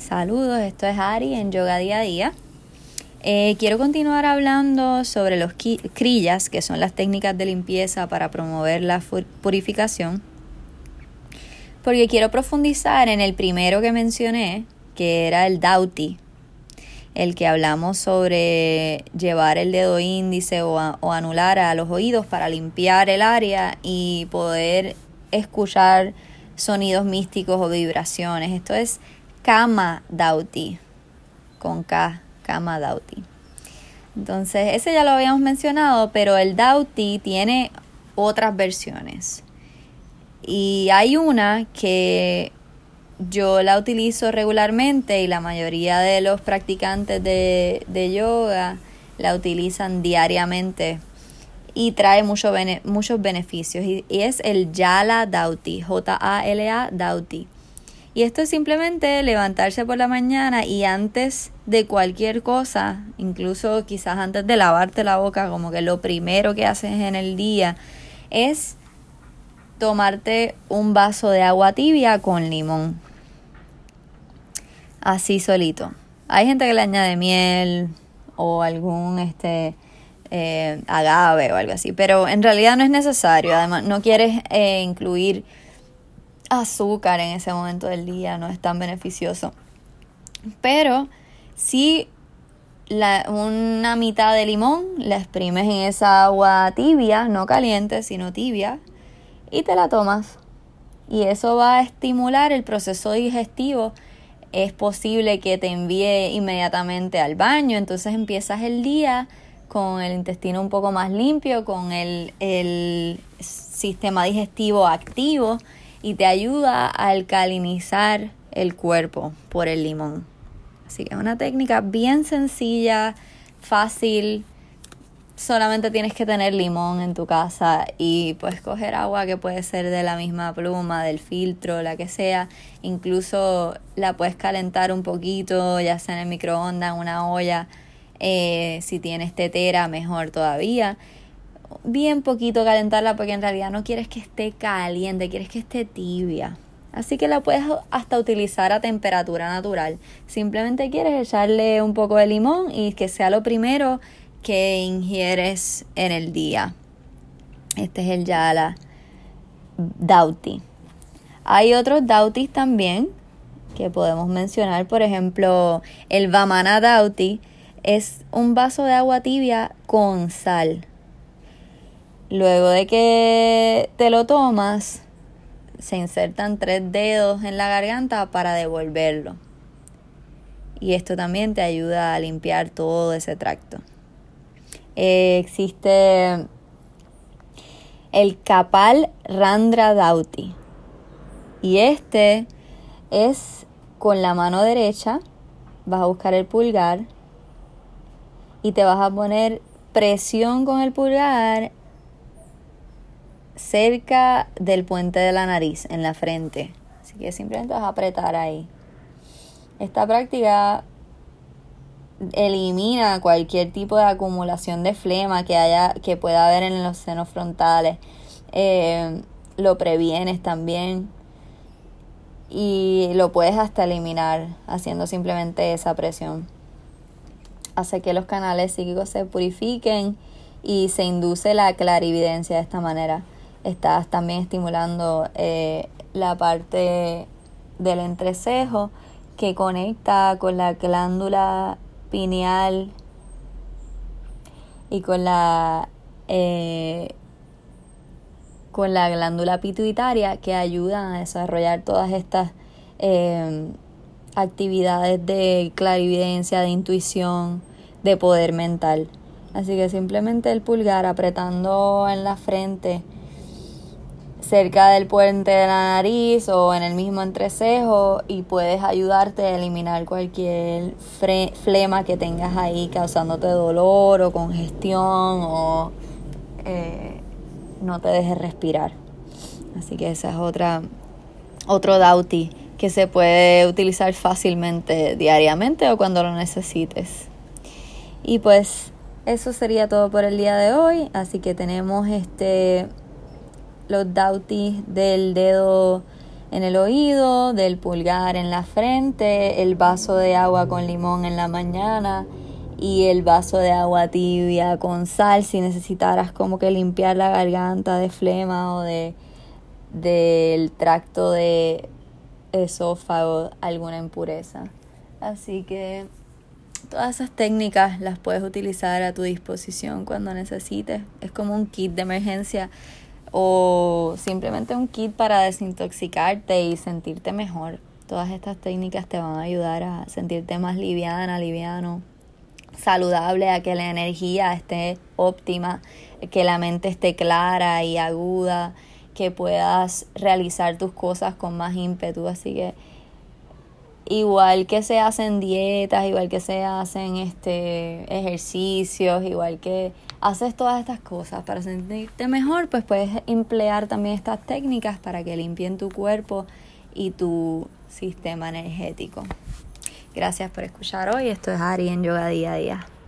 Saludos, esto es Ari en Yoga Día a Día. Quiero continuar hablando sobre los kriyas, que son las técnicas de limpieza para promover la purificación, porque quiero profundizar en el primero que mencioné, que era el Dhauti, el que hablamos sobre llevar el dedo índice o anular a los oídos para limpiar el área y poder escuchar sonidos místicos o vibraciones. Esto es Kama Dhauti, con K, Kama Dhauti. Entonces, ese ya lo habíamos mencionado, pero el Dhauti tiene otras versiones. Y hay una que yo la utilizo regularmente y la mayoría de los practicantes de yoga la utilizan diariamente y trae muchos beneficios. Y es el Jala Dhauti, Jala Dhauti. Y esto es simplemente levantarse por la mañana y antes de cualquier cosa, incluso quizás antes de lavarte la boca, como que lo primero que haces en el día es tomarte un vaso de agua tibia con limón, así solito. Hay gente que le añade miel o algún agave o algo así, pero en realidad no es necesario. Además, no quieres incluir azúcar en ese momento del día, no es tan beneficioso. Pero si una mitad de limón la exprimes en esa agua tibia, no caliente, sino tibia, y te la tomas, y eso va a estimular el proceso digestivo. Es posible que te envíe inmediatamente al baño, entonces empiezas el día con el intestino un poco más limpio, con el sistema digestivo activo, y te ayuda a alcalinizar el cuerpo por el limón. Así que es una técnica bien sencilla, fácil. Solamente tienes que tener limón en tu casa y puedes coger agua que puede ser de la misma pluma, del filtro, la que sea. Incluso la puedes calentar un poquito, ya sea en el microondas, en una olla. Si tienes tetera, mejor todavía. Bien poquito calentarla porque en realidad no quieres que esté caliente, quieres que esté tibia. Así que la puedes hasta utilizar a temperatura natural. Simplemente quieres echarle un poco de limón y que sea lo primero que ingieres en el día. Este es el Jala Dhauti. Hay otros Dhautis también que podemos mencionar. Por ejemplo, el Vamana Dhauti es un vaso de agua tibia con sal. Luego de que te lo tomas, se insertan 3 dedos en la garganta para devolverlo. Y esto también te ayuda a limpiar todo ese tracto. Existe el Kapalarandhra Dhauti, y este es con la mano derecha. Vas a buscar el pulgar y te vas a poner presión con el pulgar cerca del puente de la nariz, en la frente. Así que simplemente vas a apretar ahí. Esta práctica elimina cualquier tipo de acumulación de flema que pueda haber en los senos frontales. Lo previenes también. Y lo puedes hasta eliminar haciendo simplemente esa presión. Hace que los canales psíquicos se purifiquen y se induce la clarividencia de esta manera. Estás también estimulando la parte del entrecejo que conecta con la glándula pineal y con la glándula pituitaria, que ayudan a desarrollar todas estas actividades de clarividencia, de intuición, de poder mental. Así que simplemente el pulgar apretando en la frente, cerca del puente de la nariz o en el mismo entrecejo, y puedes ayudarte a eliminar cualquier flema que tengas ahí causándote dolor o congestión o no te dejes respirar. Así que esa es otro Dhauti que se puede utilizar fácilmente diariamente o cuando lo necesites. Y pues eso sería todo por el día de hoy. Así que tenemos los Dhautis del dedo en el oído, del pulgar en la frente, el vaso de agua con limón en la mañana y el vaso de agua tibia con sal si necesitaras como que limpiar la garganta de flema o del tracto de esófago, alguna impureza. Así que todas esas técnicas las puedes utilizar a tu disposición cuando necesites. Es como un kit de emergencia o simplemente un kit para desintoxicarte y sentirte mejor. Todas estas técnicas te van a ayudar a sentirte más liviana, liviano, saludable, a que la energía esté óptima, que la mente esté clara y aguda, que puedas realizar tus cosas con más ímpetu. Así que igual que se hacen dietas, igual que se hacen ejercicios, igual que haces todas estas cosas para sentirte mejor, pues puedes emplear también estas técnicas para que limpien tu cuerpo y tu sistema energético. Gracias por escuchar hoy. Esto es Ari en Yoga Día a Día.